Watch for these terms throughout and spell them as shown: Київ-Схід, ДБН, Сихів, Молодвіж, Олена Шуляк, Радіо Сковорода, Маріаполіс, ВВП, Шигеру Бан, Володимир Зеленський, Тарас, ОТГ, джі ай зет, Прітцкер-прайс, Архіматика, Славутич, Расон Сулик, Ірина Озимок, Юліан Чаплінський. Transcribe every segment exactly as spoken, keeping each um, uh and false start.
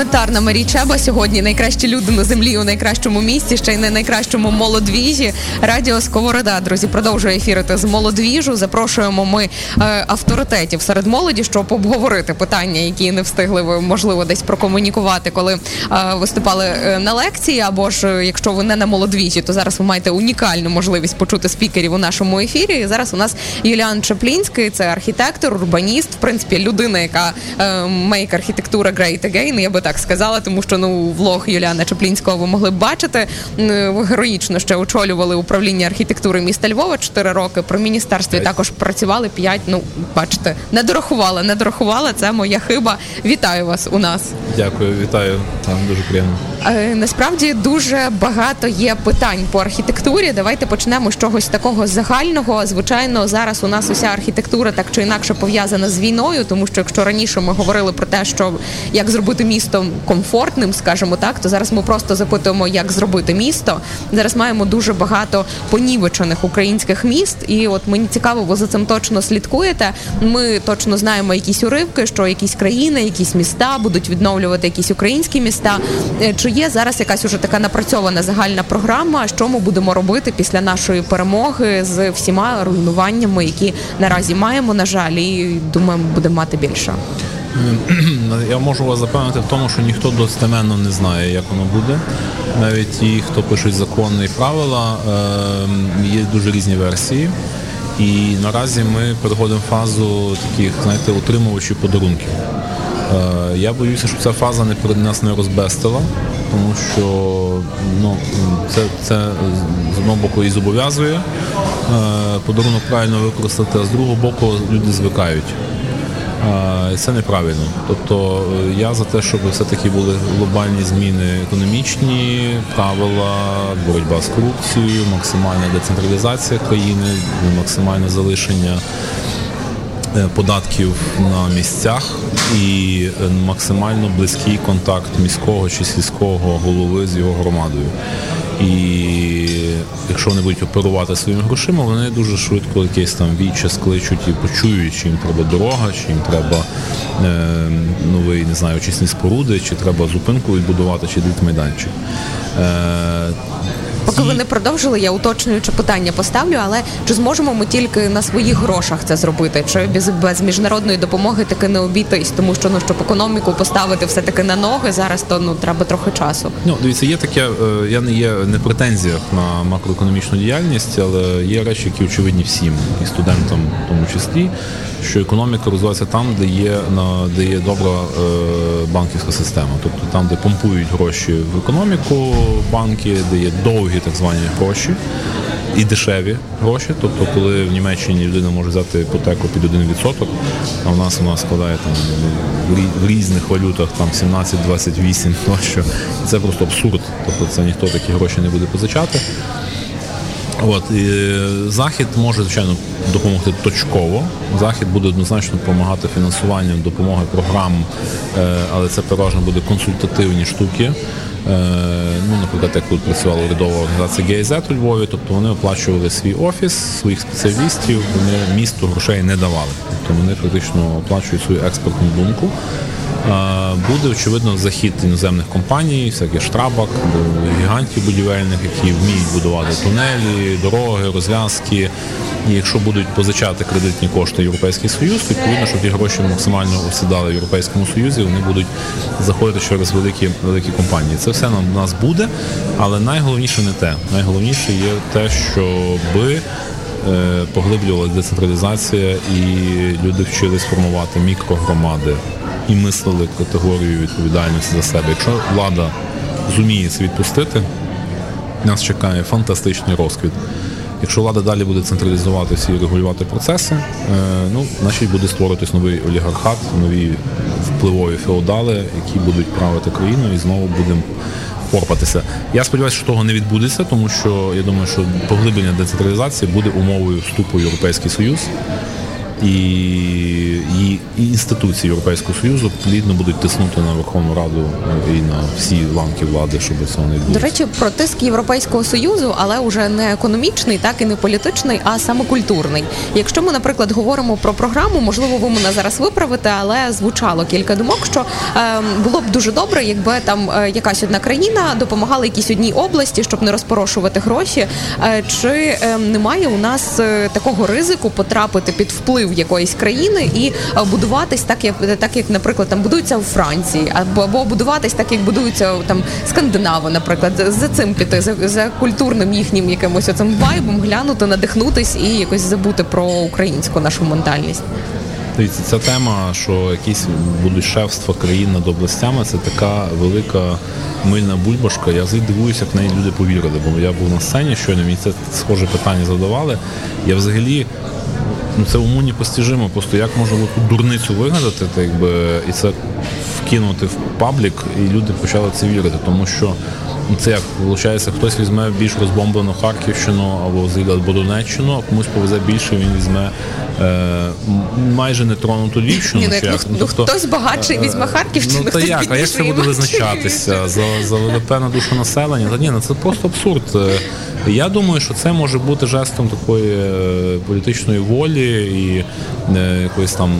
елементарна Марі Чеба сьогодні. Найкращі люди на землі у найкращому місті, ще й на найкращому молодвіжі. Радіо Сковорода, друзі, продовжує ефірити з молодвіжу. Запрошуємо ми е, авторитетів серед молоді, щоб обговорити питання, які не встигли ви, можливо, десь прокомунікувати, коли е, виступали на лекції, або ж, якщо ви не на молодвіжі, то зараз ви маєте унікальну можливість почути спікерів у нашому ефірі. І зараз у нас Юліан Чаплінський, це архітектор, урбаніст, в принципі, людина, яка е, make архітектура great again, я би так сказала, тому що, ну, влог Юліана Чаплінського ви могли б бачити. Ви героїчно ще очолювали управління архітектури міста Львова чотири роки, при міністерстві п'ять також працювали п'ять, ну, бачите, не дорахувала, не дорахувала, це моя хиба. Вітаю вас у нас. Дякую, вітаю, там дуже приємно. Е, насправді дуже багато є питань по архітектурі. Давайте почнемо з чогось такого загального. Звичайно, зараз у нас уся архітектура так чи інакше пов'язана з війною, тому що якщо раніше ми говорили про те, що як зробити місто комфортним, скажімо так, то зараз ми просто запитуємо, як зробити місто. Зараз маємо дуже багато понівечених українських міст, і от мені цікаво, ви за цим точно слідкуєте. Ми точно знаємо якісь уривки, що якісь країни, якісь міста будуть відновлювати якісь українські міста. Чи є зараз якась уже така напрацьована загальна програма, що ми будемо робити після нашої перемоги з всіма руйнуваннями, які наразі маємо, на жаль, і думаємо, будемо мати більше? Я можу вас запевнити в тому, що ніхто достеменно не знає, як воно буде. Навіть ті, хто пишуть закони і правила, є дуже різні версії. І наразі ми переходимо в фазу таких, знаєте, утримувачів подарунків. Я боюся, що ця фаза не нас не розбестила, тому що, ну, це, це з одного боку і зобов'язує подарунок правильно використати, а з другого боку люди звикають. Це неправильно. Тобто я за те, щоб все-таки були глобальні зміни економічні, правила, боротьба з корупцією, максимальна децентралізація країни, максимальне залишення податків на місцях і максимально близький контакт міського чи сільського голови з його громадою. І якщо вони будуть оперувати своїми грошима, вони дуже швидко якийсь там віче скличуть і почують, чи їм треба дорога, чи їм треба е, нові, не знаю, очисні споруди, чи треба зупинку відбудувати, чи дитмайданчик. Е, Поки ви не продовжили, я уточнююче питання поставлю, але чи зможемо ми тільки на своїх грошах це зробити? Чи без, без міжнародної допомоги таки не обійтись? Тому що, ну, щоб економіку поставити все-таки на ноги, зараз то, ну, треба трохи часу. Ну, дивіться, є таке, я не є не претензіях на макроекономічну діяльність, але є речі, які очевидні всім, і студентам в тому числі, що економіка розвивається там, де є, де є добра банківська система. Тобто там, де помпують гроші в економіку банки, де є довгі так звані гроші і дешеві гроші, тобто коли в Німеччині людина може взяти іпотеку під один відсоток, а у нас вона складає там в різних валютах там сімнадцять, двадцять вісім, тощо. Це просто абсурд, тобто це ніхто такі гроші не буде позичати. От, і Захід може, звичайно, допомогти точково. Захід буде однозначно допомагати фінансуванням, допомоги програм, але це переважно буде консультативні штуки. Ну, наприклад, як тут працювала урядова організація джі ай зет у Львові, тобто вони оплачували свій офіс, своїх спеціалістів, вони місту грошей не давали. Тобто вони практично оплачують свою експертну думку. Буде, очевидно, захід іноземних компаній, всяких штрабок, гігантів будівельних, які вміють будувати тунелі, дороги, розв'язки. І якщо будуть позичати кредитні кошти Європейський Союз, то відповідно, щоб ті гроші максимально осідали в Європейському Союзі, вони будуть заходити через великі, великі компанії. Це все у нас буде, але найголовніше не те. Найголовніше є те, щоби поглиблювалася децентралізація і люди вчились формувати мікрогромади і мислили категорію відповідальності за себе. Якщо влада зуміє це відпустити, нас чекає фантастичний розквіт. Якщо влада далі буде централізуватися і регулювати процеси, ну, значить буде створитись новий олігархат, нові впливові феодали, які будуть правити країну, і знову будемо порпатися. Я сподіваюся, що того не відбудеться, тому що я думаю, що поглиблення децентралізації буде умовою вступу в Європейський Союз. і, і, і інституції Європейського Союзу плідно будуть тиснути на Верховну Раду і на всі ланки влади, щоб це не відбулося. До речі, про тиск Європейського Союзу, але уже не економічний, так і не політичний, а саме культурний. Якщо ми, наприклад, говоримо про програму, можливо, ви мене зараз виправите, але звучало кілька думок, що е, було б дуже добре, якби там е, якась одна країна допомагала якійсь одній області, щоб не розпорошувати гроші. Е, чи е, немає у нас е, такого ризику потрапити під вплив якоїсь країни і е, будуватись так, як, так, як, наприклад, там будуються в Франції, або, або будуватись так, як будуються там Скандинави, наприклад, за цим піти, за, за культурним їхнім якимось оцим вайбом, глянути, надихнутись і якось забути про українську нашу ментальність. Дивіться, ця тема, що якісь будуть шефства країн над областями, це така велика мильна бульбашка. Я завжди дивуюся, як в неї люди повірили, бо я був на сцені щойно, мені це схоже питання задавали. Я взагалі, ну це уму непостижимо, просто як можна було тут дурницю вигадати, так якби, і це вкинути в паблік, і люди почали це вірити, тому що це як, виходить, хтось візьме більш розбомблену Харківщину або, або Донеччину, а комусь повезе більше, він візьме е, майже нетронуту Львівщину. Ні, ну, ну, тобто, хтось багатший візьме Харківщину, ну, хтось бідніший. А як це буде визначатися? За, за ВВП на душу населення? Та ні, ну, це просто абсурд. Я думаю, що це може бути жестом такої політичної волі і е, якоїсь там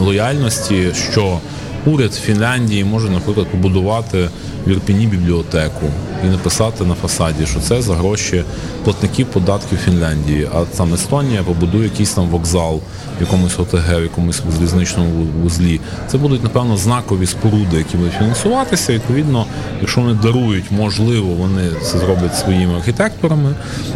лояльності, що уряд Фінляндії може, наприклад, побудувати в Ірпіні бібліотеку і написати на фасаді, що це за гроші платників податків Фінляндії, а там Естонія побудує якийсь там вокзал в якомусь ОТГ, в якомусь залізничному вузлі. Це будуть, напевно, знакові споруди, які будуть фінансуватися. Відповідно, якщо вони дарують, можливо, вони це зроблять своїми архітекторами,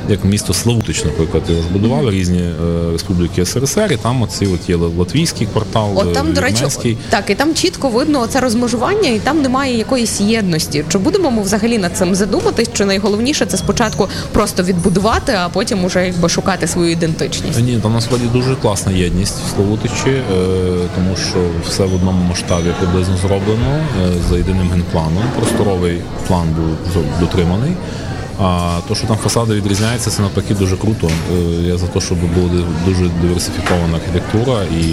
як місто Славутич, наприклад, його ж будували різні е, республіки СРСР, і там оці от є латвійський квартал, от там, до речі, так, і там чітко видно це розмежування, і там немає якоїсь єдності. Чи будемо ми взагалі над цим задуматись, чи найголовніше це спочатку просто відбудувати, а потім уже якби шукати свою ідентичність? Ні, там насправді дуже класна єдність в Славутичі, е, тому що все в одному масштабі приблизно зроблено, е, за єдиним генпланом, просторовий план був дотриманий. А то, що там фасади відрізняються, це навпаки дуже круто. Я за те, щоб була дуже диверсифікована архітектура, і,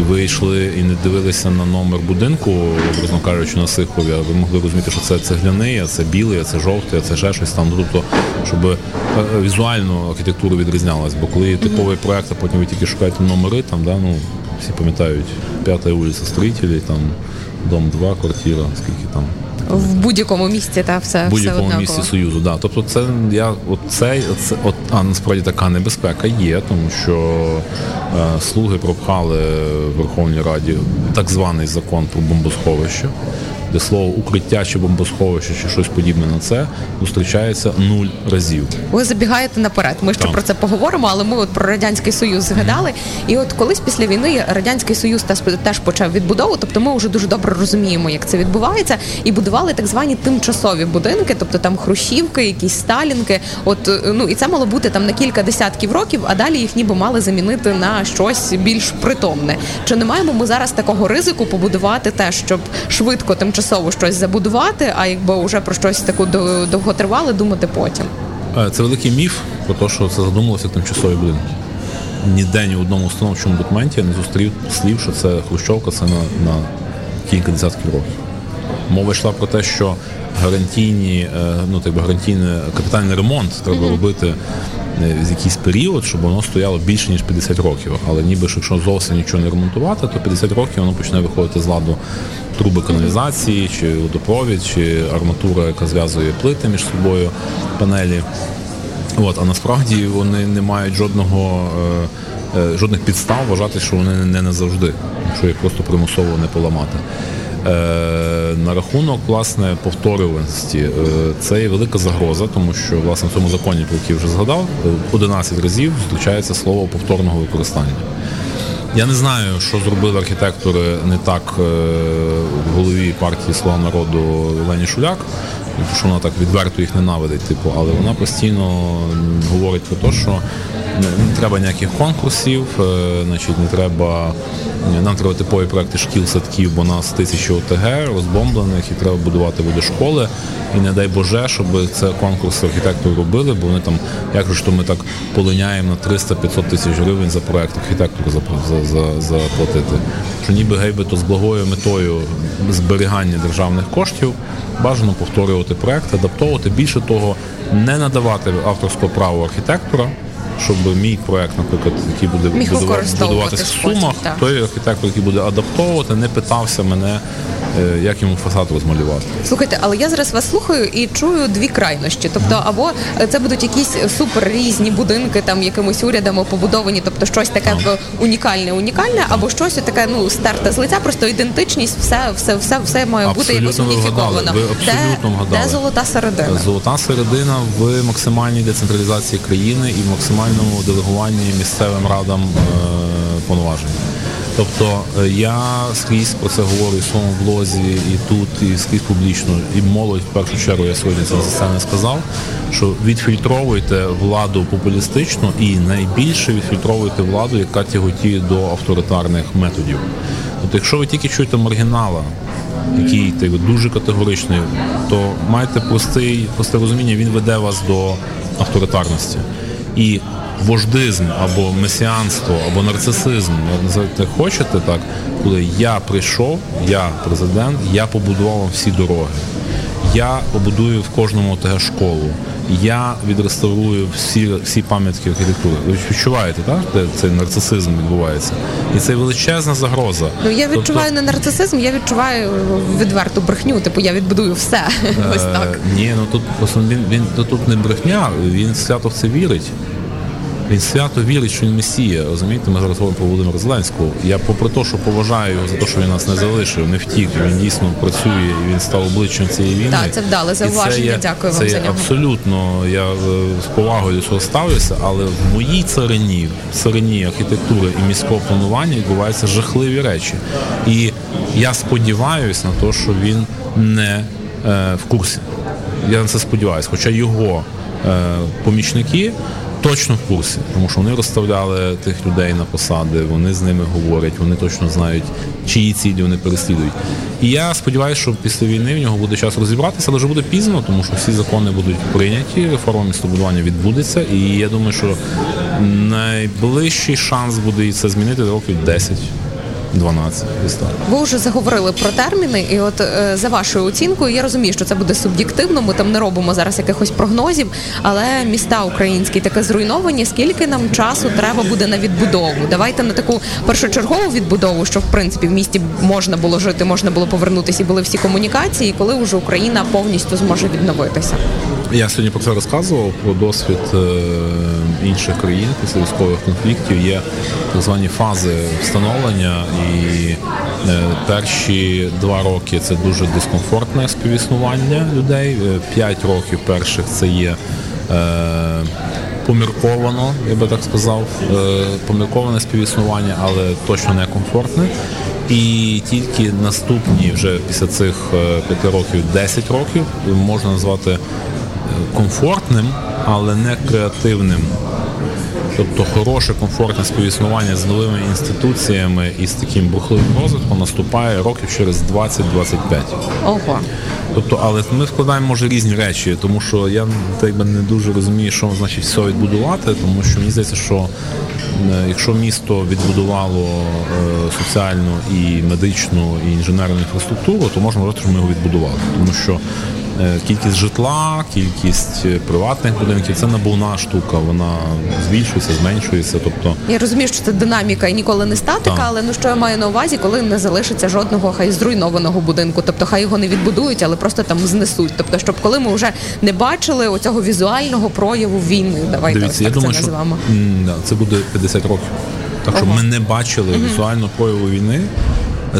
і ви йшли і не дивилися на номер будинку, образно кажучи, на Сихові, а ви могли розуміти, що це цегляний, а це білий, а це жовтий, а це ще щось там. Тобто, щоб візуально архітектура відрізнялась, бо коли є типовий проєкт, а потім ви тільки шукаєте номери, там, да, ну, всі пам'ятають, п'ята вулиця Строїтелі, там, дом два, квартира, скільки там. В будь-якому місці, та все, будь-якому все однаково. В будь-якому місці Союзу, так. Да. Тобто це, я, от цей, це, от, а насправді така небезпека є, тому що е, слуги пропхали в Верховній Раді так званий закон про бомбосховище, де слово «укриття» чи «бомбосховище» чи щось подібне на це зустрічається нуль разів. Ви забігаєте наперед, ми ще так про це поговоримо, але ми от про Радянський Союз згадали. Mm-hmm. І от колись після війни Радянський Союз теж почав відбудову, тобто ми вже дуже добре розуміємо, як це відбувається, і будували так звані тимчасові будинки, тобто там хрущівки, якісь сталінки, от, ну, і це мало бути там на кілька десятків років, а далі їх ніби мали замінити на щось більш притомне. Чи не маємо ми зараз такого ризику побудувати те, щоб швидко тимчасово щось забудувати, а якби вже про щось таку довготривале думати потім? Це великий міф про те, що це задумалося тимчасові будинки. Ніде, ні в одному установчому документі я не зустрів слів, що це хрущовка, це на, на кілька десятків років. Мова йшла про те, що гарантійні, ну, так би, гарантійний капітальний ремонт треба робити в якийсь період, щоб воно стояло більше, ніж п'ятдесят років. Але ніби ж, якщо зовсім нічого не ремонтувати, то п'ятдесят років воно почне виходити з ладу труби каналізації, чи водопровід, чи арматура, яка зв'язує плити між собою, панелі. От, а насправді вони не мають жодного, е, жодних підстав вважати, що вони не назавжди, якщо їх просто примусово не поламати. На рахунок, власне, повторюваності, це є велика загроза, тому що, власне, в цьому законі, про який я вже згадав, одинадцять разів зустрічається слово повторного використання. Я не знаю, що зробили архітектори не так в голові партії «Слуга народу» Олені Шуляк, тому що вона так відверто їх ненавидить, типу, але вона постійно говорить про те, що не треба ніяких конкурсів, значить, не треба, нам треба типові проекти шкіл, садків, бо нас тисячі ОТГ розбомблених і треба будувати буде школи. І не дай Боже, щоб це конкурси архітекторів робили, бо вони там, як же ми так полиняємо на триста-п'ятсот тисяч гривень за проект архітектору заплатити. Що ніби гейбито з благою метою зберігання державних коштів бажано повторювати проект, адаптовувати, більше того, не надавати авторського права архітектора, щоб мій проект, наприклад, який буде будуватися в Сумах, так, той архітектор, який буде адаптовувати, не питався мене, як йому фасад розмалювати. Слухайте, але я зараз вас слухаю і чую дві крайності. Тобто, або це будуть якісь супер різні будинки, там якимось урядами побудовані, тобто щось таке унікальне, унікальне, або щось таке, ну, старте з лиця, просто ідентичність, все, все, все, все має бути якось уніфіковано. Де, де золота середина? Золота середина в максимальній децентралізації країни і в максимальному делегуванні місцевим радам е- повноважень. Тобто я скрізь про це говорю і в своєму блозі, і тут, і скрізь публічно, і молодь, в першу чергу, я сьогодні це за це не сказав, що відфільтровуйте владу популістично і найбільше відфільтровуйте владу, яка тяготіє до авторитарних методів. Тобто якщо ви тільки чуєте маргінала, який так, дуже категоричний, то маєте простий, просте розуміння, він веде вас до авторитарності. І вождизм або месіанство, або нарцисизм, називайте хочете так, коли я прийшов, я президент, я побудував вам всі дороги, я побудую в кожному ОТГ школу, я відреставрую всі, всі пам'ятки архітектури. Ви відчуваєте, так, де цей нарцисизм відбувається? І це величезна загроза. Ну, я відчуваю тобто... не нарцисизм, я відчуваю відверту брехню, типу я відбудую все. Е, Ось так. Ні, ну тут, він, він, тут не брехня, він свято в це вірить. Він свято вірить, що він месія. Розумієте, ми зараз говоримо про Володимира Зеленського. Я попри те, що поважаю його за те, що він нас не залишив, не втік, він дійсно працює і він став обличчям цієї війни. Так, це вдале зауваження, дякую вам за нього. Абсолютно, я з повагою до цього ставлюся, але в моїй царині, в царині архітектури і міського планування відбуваються жахливі речі. І я сподіваюся на те, що він не е, в курсі. Я на це сподіваюся, хоча його е, помічники точно в курсі, тому що вони розставляли тих людей на посади, вони з ними говорять, вони точно знають, чиї цілі вони переслідують. І я сподіваюся, що після війни в нього буде час розібратися, але вже буде пізно, тому що всі закони будуть прийняті, реформа містобудування відбудеться, і я думаю, що найближчий шанс буде це змінити років десять. дванадцять Ви вже заговорили про терміни, і от е, за вашою оцінкою, я розумію, що це буде суб'єктивно, ми там не робимо зараз якихось прогнозів, але міста українські таке зруйновані, скільки нам часу треба буде на відбудову? Давайте на таку першочергову відбудову, що в принципі в місті можна було жити, можна було повернутися і були всі комунікації, коли вже Україна повністю зможе відновитися. Я сьогодні про це розказував, про досвід е, інших країн після військових конфліктів. Є так звані фази встановлення. І перші два роки це дуже дискомфортне співіснування людей. П'ять років перших це є е, помірковано, я би так сказав, е, помірковане співіснування, але точно не комфортне. І тільки наступні вже після цих п'яти років, десять років можна назвати комфортним, але не креативним. Тобто хороше, комфортне співіснування з новими інституціями і з таким бурхливим розвитком наступає років через двадцять-двадцять п'ять. Ого. Тобто, але ми вкладаємо, може, різні речі, тому що я так би не дуже розумію, що значить все відбудувати, тому що мені здається, що якщо місто відбудувало соціальну і медичну, і інженерну інфраструктуру, то можна говорити, що ми його відбудували, тому що кількість житла, кількість приватних будинків – це набувна штука, вона збільшується, зменшується. Тобто... Я розумію, що це динаміка і ніколи не статика, так. Але ну, що я маю на увазі, коли не залишиться жодного хай зруйнованого будинку, тобто хай його не відбудують, але просто там знесуть. Тобто, щоб коли ми вже не бачили оцього візуального прояву війни, давайте Дивіться, так це думаю, назвемо. Що... Це буде п'ятдесят років. Так що ми не бачили mm-hmm. візуального прояву війни,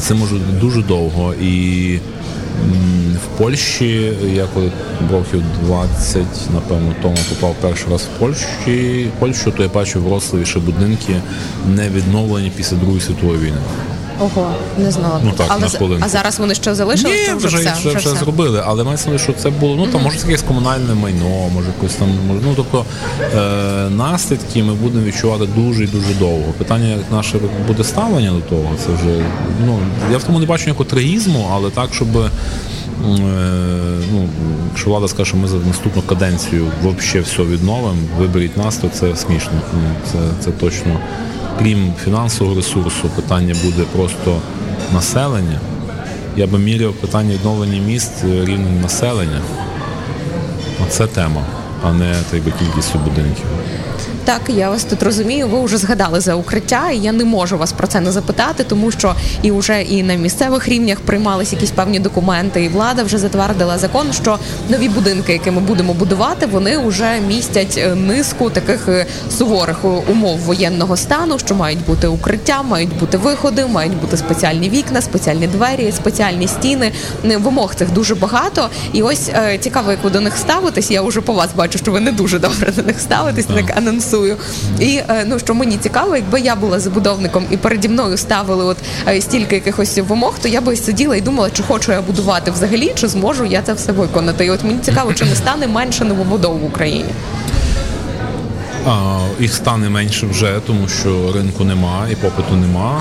це може дуже довго і... В Польщі, я коли років двадцять, напевно, тому попав перший раз в Польщі, Польщу, то я бачив в Вроцлаві ще будинки не відновлені після Другої світової війни. Ого, не знала. Ну так, але, на хвилинку. А зараз вони що залишили? Ні, вже, вже все, все, все зробили, але мається лише, що це було, ну, там, mm-hmm. може, якесь комунальне майно, може, якось там, ну, тобто, е- наслідки ми будемо відчувати дуже і дуже довго. Питання, як наше буде ставлення до того, це вже, ну, я в тому не бачу ніякого трагізму, але так, щоб... Ну, якщо влада скаже, що ми за наступну каденцію взагалі все відновимо, виберіть нас, то це смішно. Це, це точно, крім фінансового ресурсу, питання буде просто населення. Я би міряв питання відновлення міст рівнем населення. Оце тема, а не треба кількістю будинків. Так, я вас тут розумію, ви вже згадали за укриття, і я не можу вас про це не запитати, тому що і вже і на місцевих рівнях приймались якісь певні документи, і влада вже затвердила закон, що нові будинки, які ми будемо будувати, вони вже містять низку таких суворих умов воєнного стану, що мають бути укриття, мають бути виходи, мають бути спеціальні вікна, спеціальні двері, спеціальні стіни. Вимог цих дуже багато, і ось цікаво, як ви до них ставитесь, я вже по вас бачу, що ви не дуже добре до них ставитесь, так анонсуєте. І, ну, що мені цікаво, якби я була забудовником і переді мною ставили от стільки якихось вимог, то я би сиділа і думала, чи хочу я будувати взагалі, чи зможу я це все виконати. І от мені цікаво, чи не стане менше новобудов в Україні? А, їх стане менше вже, тому що ринку нема і попиту нема,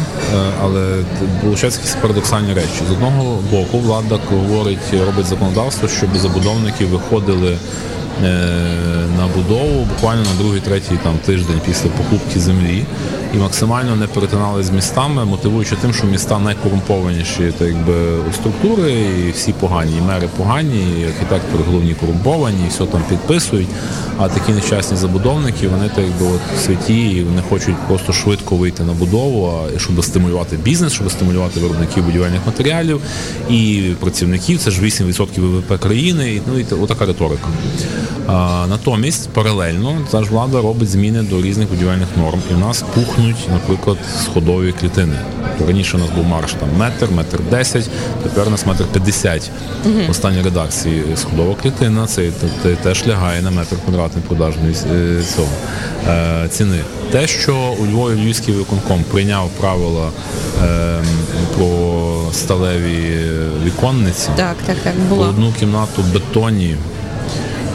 але виходять якісь парадоксальні речі. З одного боку, влада говорить, робить законодавство, щоб забудовники виходили на будову буквально на другий-третій там тиждень після покупки землі і максимально не перетинали з містами, мотивуючи тим, що міста найкорумпованіші так якби структури, і всі погані, і мери погані, і архітектори головні корумповані, і все там підписують. А такі нещасні забудовники, вони так якби от святі, і вони хочуть просто швидко вийти на будову, щоб стимулювати бізнес, щоб стимулювати виробників будівельних матеріалів і працівників. Це ж вісім відсотків ВВП країни, і ну і отака риторика. А, натомість, паралельно, та ж влада робить зміни до різних будівельних норм. І в нас пухнуть, наприклад, сходові клітини. Раніше у нас був марш там метр, метр десять, тепер у нас метр п'ятдесять. Mm-hmm. В останній редакції сходова клітина, це теж лягає на метр квадратний продажної цього, е, ціни. Те, що у Львові Львівський виконком прийняв правила е, про сталеві віконниці, так, так, так, було. Одну кімнату бетоні,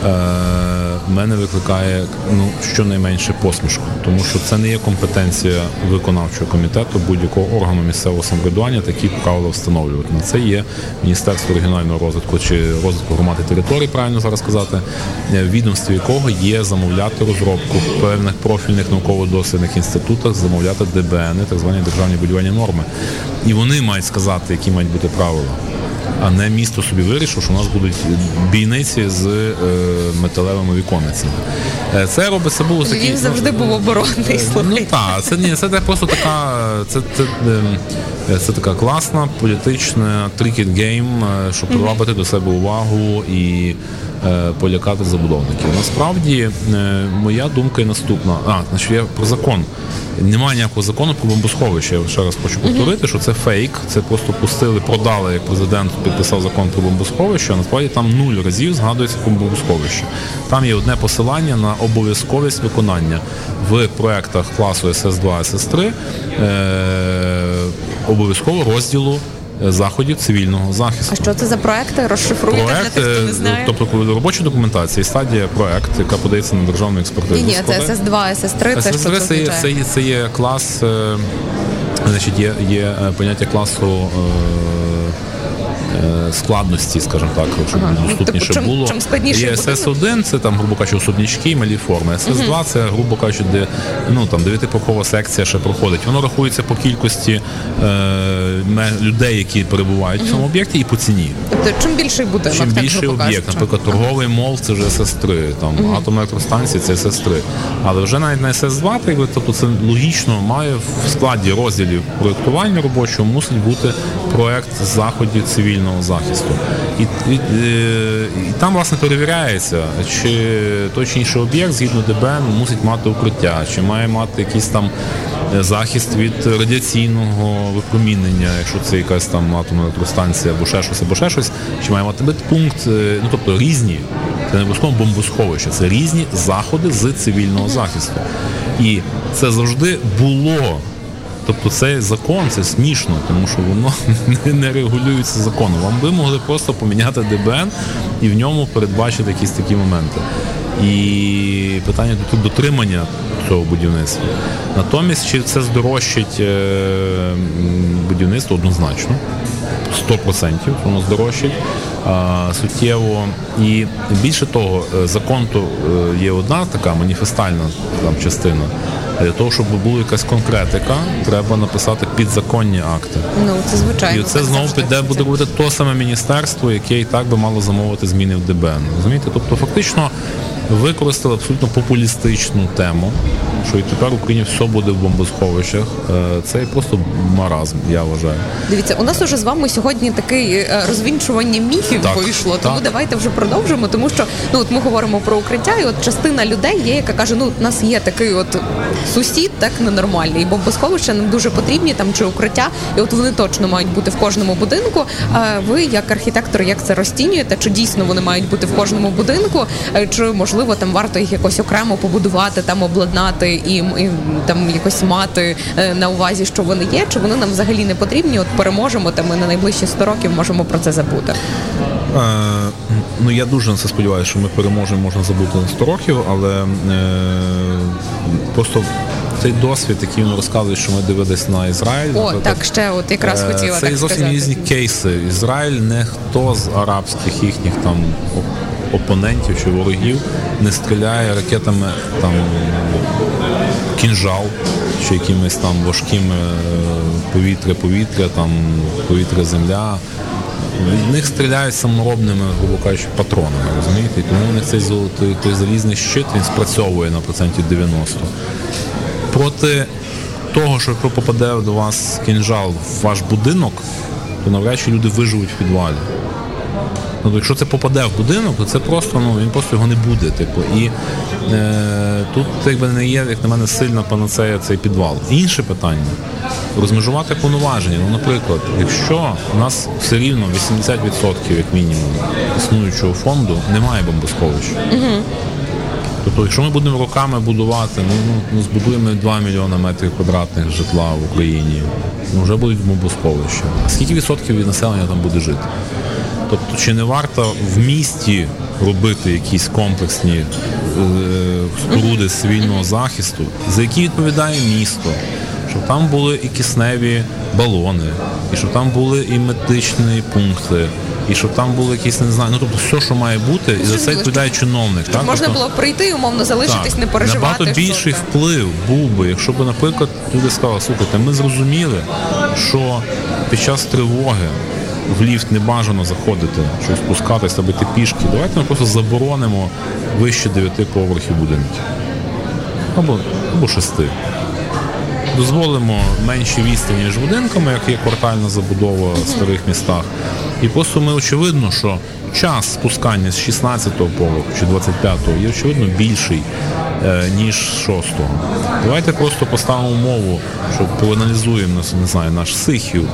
в мене викликає, ну, щонайменше посмішку, тому що це не є компетенція виконавчого комітету будь-якого органу місцевого самоврядування такі правила встановлювати. На це є Міністерство регіонального розвитку чи розвитку громад і територій, правильно зараз сказати, в відомстві якого є замовляти розробку в певних профільних науково-дослідних інститутах, замовляти ДБНи, так звані державні будівельні норми. І вони мають сказати, які мають бути правила. А не місто собі вирішив, що у нас будуть бійниці з е, металевими віконницями. Це робиться було такі. Львів завжди був оборонний, слухай. Ну так, це ні, це просто така, це, це, це, це така класна політична трикет-гейм, щоб привабити mm-hmm. до себе увагу і е, полякати забудовників. Насправді, е, моя думка є наступна. А, значить, я про закон. Немає ніякого закону про бомбосховище. Я ще раз хочу повторити, що це фейк. Це просто пустили, продали, як президент підписав закон про бомбосховище, а насправді там нуль разів згадується про бомбосховище. Там є одне посилання на обов'язковість виконання в проєктах класу ес ес два, ес ес три е- обов'язково розділу заходів цивільного захисту. А що це за проекти? Розшифруйте проект, для тих, хто не знає. Тобто робоча документація, стадія проект, яка подається на державну експертизу. Ні, ні, це ес ес два, ес ес три. ес ес три це, це, це, це є клас, значить, є, є поняття класу складності, скажімо так, щоб ага. доступніше тобто, було. Чим, чим є ес ес один, це там, грубо кажучи, особнячки і малі форми. ес ес два uh-huh. це, грубо кажучи, де, ну, там, дев'ятипокова секція ще проходить. Воно рахується по кількості е, людей, які перебувають uh-huh. в цьому об'єкті, і по ціні. Тобто, чим більший будинок, чим більший об'єкт. Наприклад, торговий uh-huh. мол, це вже ес ес три, там, uh-huh. атомелектростанції, це ес ес три. Але вже навіть на ес ес два, так, тобто, це логічно має в складі розділів проєктування робочого мусить бути проєкт заходів цивільного захисту. І, і, і, і там, власне, перевіряється, чи той чи інший об'єкт, згідно ДБН, мусить мати укриття, чи має мати якийсь там захист від радіаційного випромінення, якщо це якась там атомна електростанція, або ще щось, або ще щось, чи має мати медпункт, ну, тобто різні, це не обов'язково бомбосховище, це різні заходи з цивільного захисту. І це завжди було Тобто цей закон, це смішно, тому що воно не регулюється законом. Вам би могли просто поміняти де бе ен і в ньому передбачити якісь такі моменти. І питання тут дотримання цього будівництва. Натомість, чи це здорожчить будівництво? Однозначно. сто відсотків воно здорожчить суттєво. І більше того, закон то є одна така маніфестальна там частина. Для того, щоб була якась конкретика, треба написати підзаконні акти. Ну, це звичайно. І це знову піде, буде бути те саме міністерство, яке і так би мало замовити зміни в де бе ен. Розумієте? Тобто, фактично, використали абсолютно популістичну тему, що і тепер в Україні все буде в бомбосховищах. Це просто маразм, я вважаю. Дивіться, у нас уже з вами сьогодні таке розвінчування міфів так, повішло, так. Тому давайте вже продовжимо, тому що ну от ми говоримо про укриття, і от частина людей є, яка каже, ну у нас є такий от сусід, так ненормальний, і бомбосховища нам дуже потрібні, там чи укриття, і от вони точно мають бути в кожному будинку. А ви, як архітектор, як це розцінюєте? Чи дійсно вони мають бути в кожному будинку? Чи можливо там варто їх якось окремо побудувати, там обладнати і, і там якось мати на увазі, що вони є? Чи вони нам взагалі не потрібні? От переможемо, там ми на найближчі сто років можемо про це забути. Е, ну я дуже на це сподіваюся, що ми переможемо, можна забути на сто років, але е, просто цей досвід, який він розказує, що ми дивились на Ізраїль. О, так, так ще от якраз е, хотіла це так сказати. Це зовсім різні кейси. Ізраїль, не хто з арабських їхніх там опонентів чи ворогів не стріляє ракетами там кінжал, чи якимись там важкими повітря-повітря, там повітря-земля. В них стріляють саморобними, грубо кажучи, патронами, розумієте? І тому у них цей золотий, той залізний щит, він спрацьовує на проценті дев'яносто. Проти того, що якщо попаде до вас кінжал в ваш будинок, то навряд чи люди виживуть в підвалі. Ну, якщо це попаде в будинок, то це просто, ну, він просто його не буде, типу. І е, тут якби не є, як на мене, сильна панацея цей підвал. Інше питання – розмежувати повноваження. Ну, наприклад, якщо у нас все рівно вісімдесят відсотків, як мінімум, існуючого фонду немає бомбосховища. Mm-hmm. Тобто, якщо ми будемо роками будувати, ну, ну збудуємо два мільйони метрів квадратних житла в Україні, ну, вже будуть бомбосховища. А скільки відсотків від населення там буде жити? Тобто, чи не варто в місті робити якісь комплексні е, споруди цивільного захисту, за які відповідає місто, щоб там були і кисневі балони, і щоб там були і медичні пункти, і щоб там було якісь, не знаю, ну тобто все, що має бути, і за це відповідає чиновник. Щоб так? Можна тобто, було прийти, умовно залишитись, так, не переживати. Набагато більший що... вплив був би, якщо б, наприклад, люди сказали, слухайте, ми зрозуміли, що під час тривоги в ліфт не бажано заходити, щоб спускатися, аби ти пішки. Давайте ми просто заборонимо вище дев'яти поверхів будинків. Або, або шести. Дозволимо менші відстані, ніж будинками, як є квартальна забудова в старих містах. І просто ми очевидно, що час спускання з шістнадцятого поверху чи двадцять п'ятого є очевидно більший, ніж шостого. Давайте просто поставимо умову, що проаналізуємо, не знаю, наш Сихів,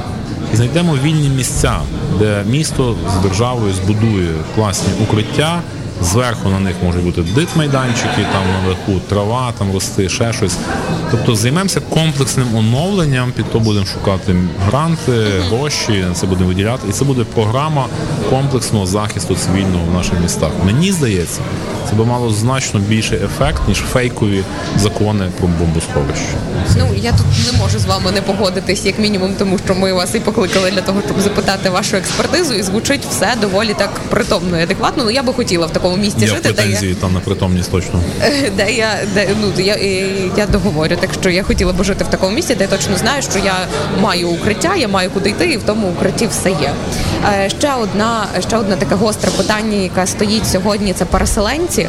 і знайдемо вільні місця, де місто з державою збудує класні укриття, зверху на них можуть бути дитмайданчики, там наверху трава, там рости, ще щось. Тобто займемося комплексним оновленням, під то будемо шукати гранти, гроші, це будемо виділяти. І це буде програма комплексного захисту цивільного в наших містах. Мені здається, це би мало значно більший ефект, ніж фейкові закони про бомбосховище. Ну, я тут не можу з вами не погодитись, як мінімум, тому що ми вас і покликали для того, щоб запитати вашу експертизу, і звучить все доволі так притомно і адекватно. Ну, я би хотіла в такому місці я жити. Претензії, де я... там на притомність точно. Де я, де, ну, я, я договорю, так що я хотіла б жити в такому місці, де я точно знаю, що я маю укриття, я маю куди йти, і в тому укритті все є. Ще одна, ще одне таке гостре питання, яке стоїть сьогодні, це переселенці.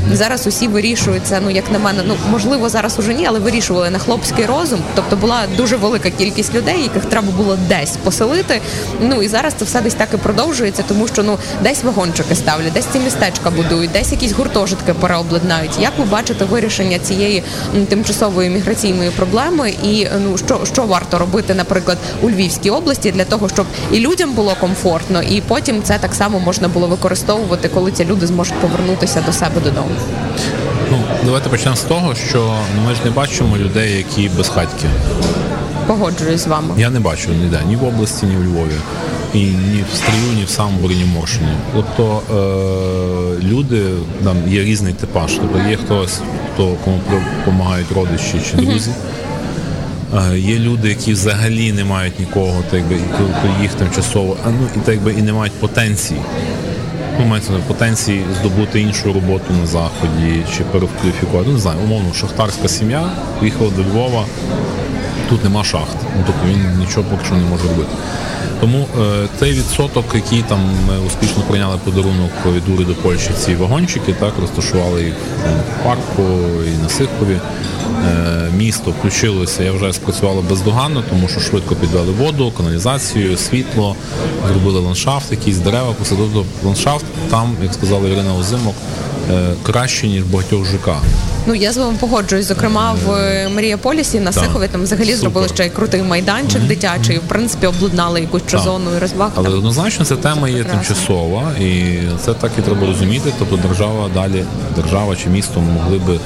Зараз усі вирішуються, ну як на мене, ну можливо зараз уже ні, але вирішували на хлопський розум. Тобто була дуже велика кількість людей, яких треба було десь поселити. Ну і зараз це все десь так і продовжується, тому що ну десь вагончики ставлять, десь ці містечка будують, десь якісь гуртожитки переобладнають. Як ви бачите вирішення цієї тимчасової міграційної проблеми і ну що, що варто робити, наприклад, у Львівській області для того, щоб і людям було комфортно, і потім це так само можна було використовувати, коли ці люди зможуть повернутися до себе додому? Ну, Давайте почнемо з того, що ми ж не бачимо людей, які безхатькі. Погоджуюсь з вами. Я не бачу ніде, ні в області, ні в Львові. І ні в Стрию, ні в Самборі, ні в Моршині. Тобто е- люди, там є різний типаж. Тобто є хтось, хто, кому допомагають родичі чи друзі. Uh-huh. Е- є люди, які взагалі не мають нікого, так би, і, то їх тимчасово, а, ну, і, так би, і не мають потенції. Ну, мається потенції здобути іншу роботу на Заході чи перекваліфікувати. Ну, не знаю, умовно, шахтарська сім'я приїхала до Львова, тут нема шахт. Ну, тобто він нічого поки що не може робити. Тому е, той відсоток, який там ми успішно прийняли подарунок від уряду Польщі, ці вагончики, так, розташували їх в парку і на Сихові. Е, місто включилося, я вже спрацювало бездоганно, тому що швидко підвели воду, каналізацію, світло, зробили ландшафт, якісь дерева, посадили ландшафт. Там, як сказала Ірина Озимок, е, краще, ніж в багатьох ЖК. Ну, я з вами погоджуюсь, зокрема, в Маріаполісі на Сихові там взагалі Супер. Зробили ще й крутий майданчик mm-hmm. дитячий, в принципі, обладнали якусь чи зону і розваг. Але однозначно ця тема є прекрасно. Тимчасова, і це так і треба розуміти, тобто держава далі, держава чи місто могли би,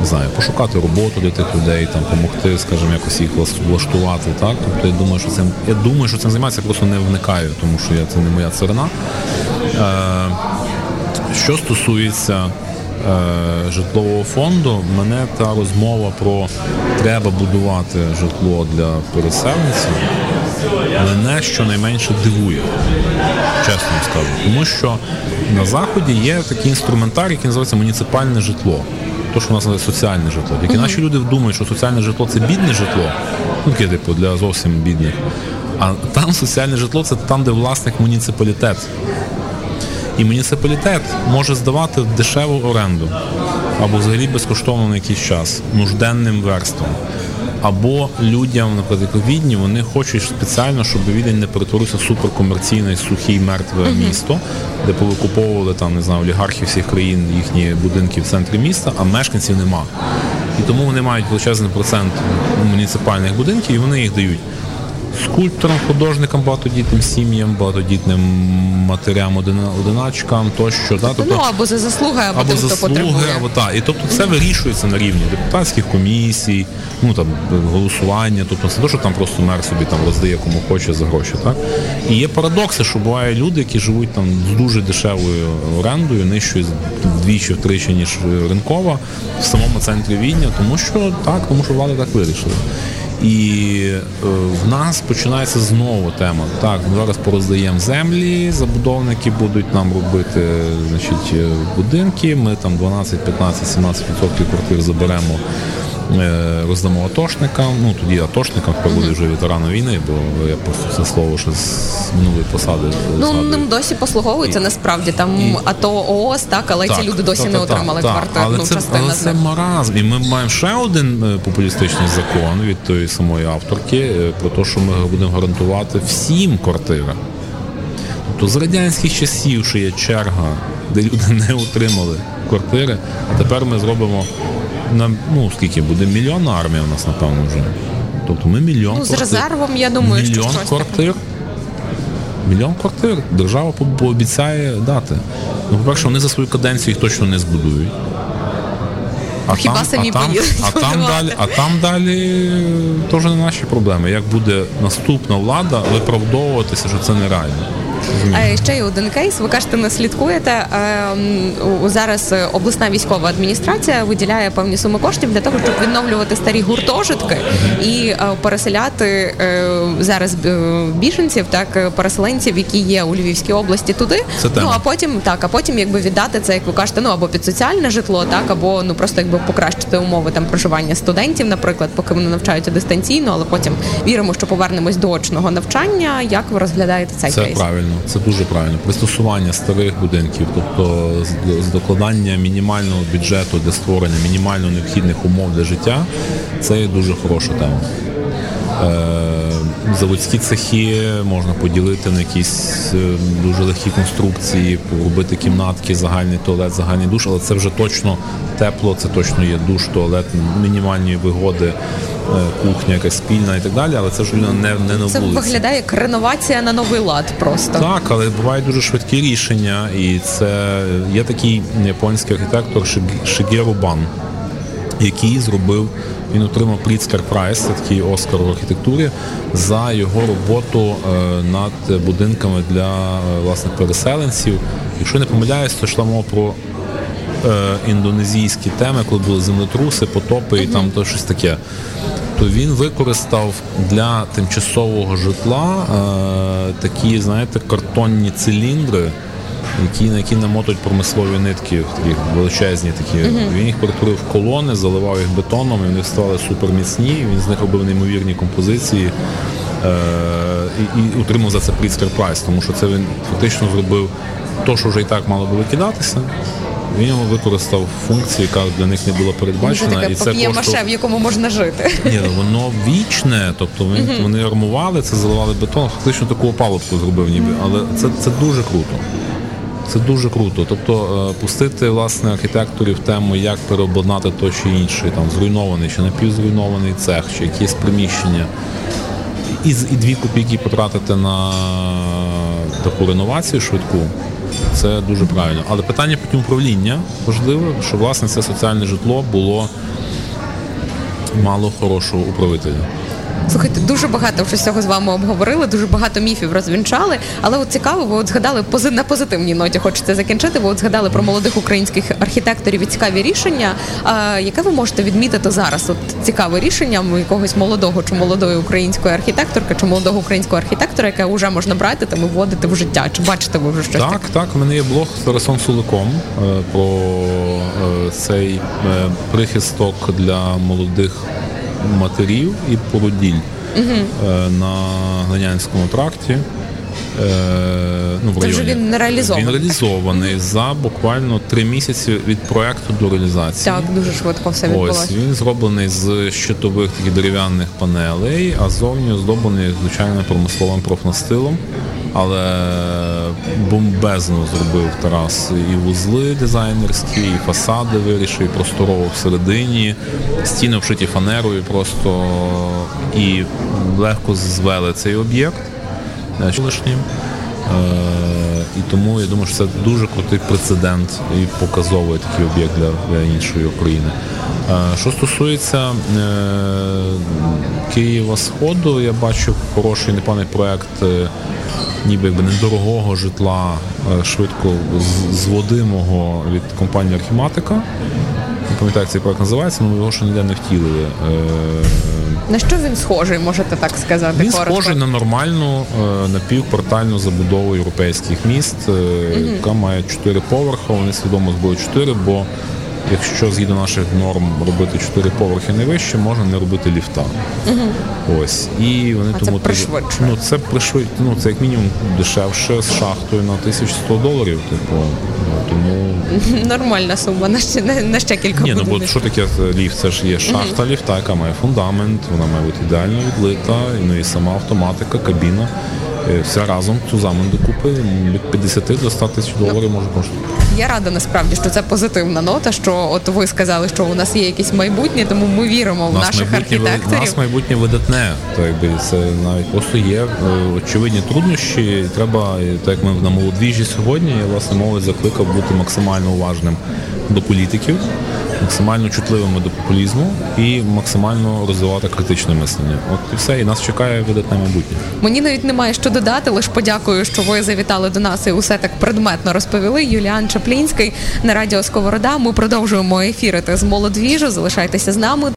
не знаю, пошукати роботу для тих людей, там, помогти, скажімо, якось їх влаштувати, так? Тобто я думаю, що цим, я думаю, що цим займається, я просто не вникаю, тому що я, це не моя царина. Е, що стосується житлового фонду, мене та розмова про треба будувати житло для переселенців мене щонайменше дивує, чесно скажу. Тому що на Заході є такий інструментарій, який називається муніципальне житло. То, що у нас називається соціальне житло. Тільки mm-hmm. наші люди думають, що соціальне житло – це бідне житло, ну, таке, типу, для зовсім бідних. А там соціальне житло – це там, де власник муніципалітет. І муніципалітет може здавати дешеву оренду, або взагалі безкоштовно на якийсь час, нужденним верствам. Або людям, наприклад, у Відні, вони хочуть спеціально, щоб Відень не перетворився в суперкомерційне, сухе і мертве mm-hmm. місто, де повикуповували там, не знаю, олігархи всіх країн, їхні будинки в центрі міста, а мешканців нема. І тому вони мають величезний процент муніципальних будинків, і вони їх дають скульпторам, художникам, багатодітним сім'ям, багатодітним матерям, одиначкам, тощо. Та, тобто, ну, або за заслуги, або, або тим, хто потребує. Або, та. І тобто все вирішується на рівні депутатських комісій, ну, там, голосування, тобто це те, що там просто мер собі там роздає кому хоче за гроші. Так? І є парадокси, що бувають люди, які живуть там з дуже дешевою орендою, нижчою вдвічі-втричі, ніж ринкова, в самому центрі Відня, тому що так, тому що влада так вирішила. І е, в нас починається знову тема. Так, ми зараз пороздаємо землі, забудовники будуть нам робити, значить, будинки, ми там дванадцять, п'ятнадцять, сімнадцять відсотків квартир заберемо, е, роздамо атошникам, ну тоді атошникам, хто буде вже ветерани війни, бо я просто це слово ще з минулої посади. Ну, згадую. Ним досі послуговуються, насправді, там і... АТО, ООС, так, але так, ці люди досі та, не та, отримали та, квартирну частину. Але це маразм. І ми маємо ще один популістичний закон від тої самої авторки, про те, що ми будемо гарантувати всім квартири. Тобто з радянських часів, що є черга, де люди не отримали квартири, а тепер ми зробимо на, ну, скільки буде? Мільйон армія в нас, напевно, вже. Тобто ми мільйон ну, квартир. З резервом, я думаю, мільйон що щось квартир. Таке. Мільйон квартир держава пообіцяє дати. Ну, по-перше, вони за свою каденцію їх точно не збудують. А Хіба там, самі а там, а там далі, а там далі теж не наші проблеми. Як буде наступна влада виправдовуватися, що це нереально. А ще є один кейс. Ви кажете, не слідкуєте. Зараз обласна військова адміністрація виділяє певні суми коштів для того, щоб відновлювати старі гуртожитки і переселяти зараз біженців, так, переселенців, які є у Львівській області, туди. Ну а потім так, а потім якби віддати це, як ви кажете, ну або під соціальне житло, так, або ну просто якби покращити умови там проживання студентів, наприклад, поки вони навчаються дистанційно, але потім віримо, що повернемось до очного навчання. Як ви розглядаєте цей це кейс? Правильно. Це дуже правильно. Пристосування старих будинків, тобто докладання мінімального бюджету для створення мінімально необхідних умов для життя, це є дуже хороша тема. Заводські цехи можна поділити на якісь дуже легкі конструкції, робити кімнатки, загальний туалет, загальний душ, але це вже точно тепло, це точно є душ, туалет, мінімальні вигоди, кухня якась спільна і так далі, але це ж не, не на вулиці. Це виглядає як реновація на новий лад просто. Так, але бувають дуже швидкі рішення, і це є такий японський архітектор Шигеру Бан. який зробив, він отримав Прітцкер-прайс, це такий Оскар в архітектурі, за його роботу над будинками для, власне, переселенців. Якщо не помиляюсь, то йшла мова про індонезійські теми, коли були землетруси, потопи і там то щось таке. То він використав для тимчасового житла е, такі, знаєте, картонні циліндри, які, на які намотують промислові нитки, такі величезні такі. Mm-hmm. Він їх перетворив в колони, заливав їх бетоном, і вони ставали суперміцні, він з них робив неймовірні композиції е, і, і отримав за це Прітцкер-прайс, тому що це він фактично зробив те, що вже і так мало би викидатися. Він його використав функції, яка для них не була передбачена. Це таке пап'є-маше, в якому можна жити. Ні, воно вічне, тобто вони, mm-hmm. вони армували це, заливали бетон, фактично таку опалубку зробив ніби, але це, це дуже круто. Це дуже круто. Тобто пустити, власне, архітекторів тему, як переобладнати то чи інше, там, зруйнований чи напівзруйнований цех, чи якісь приміщення, і, і дві копійки потратити на таку реновацію швидку. Це дуже правильно. Але питання потім управління важливе, що, власне, це соціальне житло було мало хорошого управителя. Слухайте, дуже багато вже всього з вами обговорили, дуже багато міфів розвінчали, але от цікаво, ви от згадали, на позитивній ноті хочеться закінчити, ви от згадали про молодих українських архітекторів і цікаві рішення. А яке ви можете відмітити зараз? От цікаве рішення якогось молодого чи молодої української архітекторки, чи молодого українського архітектора, яке вже можна брати та вводити в життя? Чи бачите ви вже щось? Так, таке? Так, в мене є блог з Расоном Суликом про цей прихисток для молодих матерів і породіль uh-huh. на Глинянському тракті. Ну, в районі. Він реалізований. Він реалізований за буквально три місяці від проєкту до реалізації. Так, дуже швидко все відбулося. Ось, він зроблений з щитових таких дерев'яних панелей, а зовні оздоблений звичайним промисловим профнастилом. Але бомбезно зробив Тарас і вузли дизайнерські, і фасади вирішив, і просторово всередині, стіни вшиті фанерою просто, і легко звели цей об'єкт. Лишнім. Е, і тому я думаю, що це дуже крутий прецедент і показовий такий об'єкт для, для іншої України. Е, що стосується е, Києва-Сходу, я бачу хороший непоганий проєкт е, ніби якби недорогого житла, е, швидко з, зводимого від компанії «Архіматика». Не пам'ятаю, як цей проєкт називається, але його ще ніде не втілили. Е, На що він схожий, можете так сказати? Він коротко? Схожий на нормальну напівквартальну забудову європейських міст, mm-hmm. яка має чотири поверхи, вони свідомо збили чотири, бо якщо згідно наших норм робити чотири поверхи не вище, можна не робити ліфта. Mm-hmm. Ось. І вони а тому це пришвидшує. Ну, це пришвидшує, ну, це як мінімум дешевше з шахтою на тисячу сто доларів, типу. Тому... Нормальна сума, на ще, на ще кілька Ні, будинок. Ну, бо що таке ліфт? Це ж є шахта mm-hmm. ліфта, яка має фундамент, вона має бути ідеально відлита, ну і сама автоматика, кабіна. Все разом, цю замен докупи, від п'ятдесят до ста тисяч доларів може коштувати. Я рада насправді, що це позитивна нота, що от ви сказали, що у нас є якесь майбутнє, тому ми віримо в наших архітекторів. У нас майбутнє видатне, так якби це навіть просто є очевидні труднощі, і треба, так як ми на молодвіжі сьогодні, я власне молодь закликав бути максимально уважним до політиків, максимально чутливими до популізму і максимально розвивати критичне мислення. От і все, і нас чекає видатне майбутнє. Мені навіть немає що додати, лише подякую, що ви завітали до нас і усе так предметно розповіли. Юліан Чаплінський на Радіо Сковорода. Ми продовжуємо ефірити з Молодвіжу. Залишайтеся з нами.